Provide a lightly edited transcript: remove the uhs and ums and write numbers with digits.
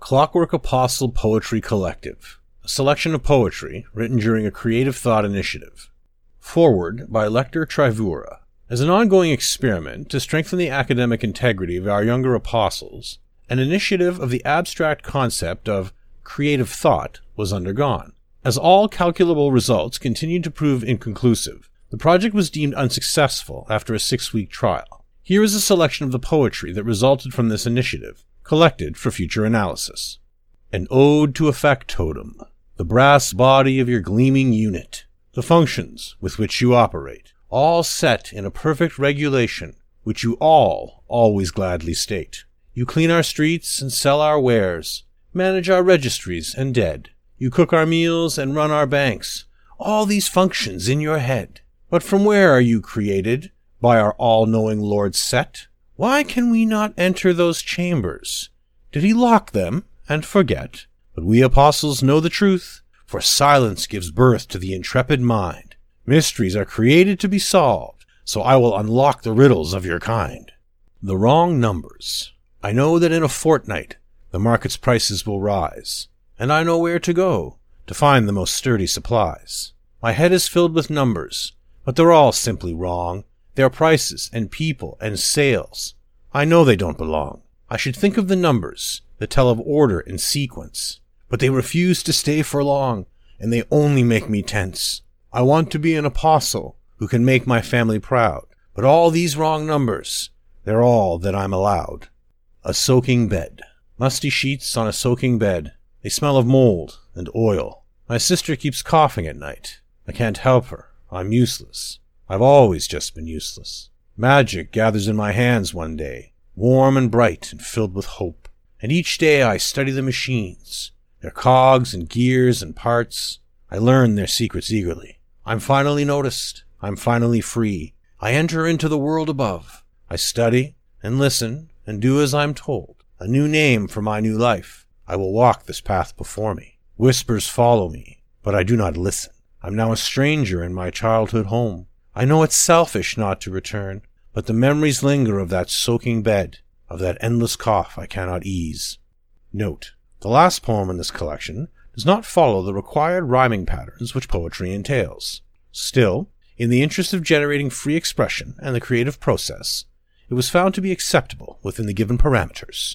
Clockwork Apostle Poetry Collective, a selection of poetry written during a creative thought initiative. Foreword by Lecter Trivura. As an ongoing experiment to strengthen the academic integrity of our younger apostles, an initiative of the abstract concept of creative thought was undergone. As all calculable results continued to prove inconclusive, the project was deemed unsuccessful after a 6-week trial. Here is a selection of the poetry that resulted from this initiative, collected for future analysis. An ode to effectotum, the brass body of your gleaming unit, the functions with which you operate, all set in a perfect regulation, which you all always gladly state. You clean our streets and sell our wares, manage our registries and dead. You cook our meals and run our banks, all these functions in your head. But from where are you created, by our all-knowing Lord set? Why can we not enter those chambers? Did he lock them and forget? But we apostles know the truth, for silence gives birth to the intrepid mind. Mysteries are created to be solved, so I will unlock the riddles of your kind. The wrong numbers. I know that in a fortnight the market's prices will rise, and I know where to go to find the most sturdy supplies. My head is filled with numbers, but they're all simply wrong. Their prices and people and sales. I know they don't belong. I should think of the numbers that tell of order and sequence, but they refuse to stay for long, and they only make me tense. I want to be an apostle who can make my family proud, but all these wrong numbers, they're all that I'm allowed. A soaking bed. Musty sheets on a soaking bed. They smell of mold and oil. My sister keeps coughing at night. I can't help her. I'm useless. I've always just been useless. Magic gathers in my hands one day, warm and bright and filled with hope. And each day I study the machines, their cogs and gears and parts. I learn their secrets eagerly. I'm finally noticed. I'm finally free. I enter into the world above. I study and listen and do as I'm told. A new name for my new life. I will walk this path before me. Whispers follow me, but I do not listen. I'm now a stranger in my childhood home. I know it's selfish not to return, but the memories linger of that soaking bed, of that endless cough I cannot ease. Note: the last poem in this collection does not follow the required rhyming patterns which poetry entails. Still, in the interest of generating free expression and the creative process, it was found to be acceptable within the given parameters.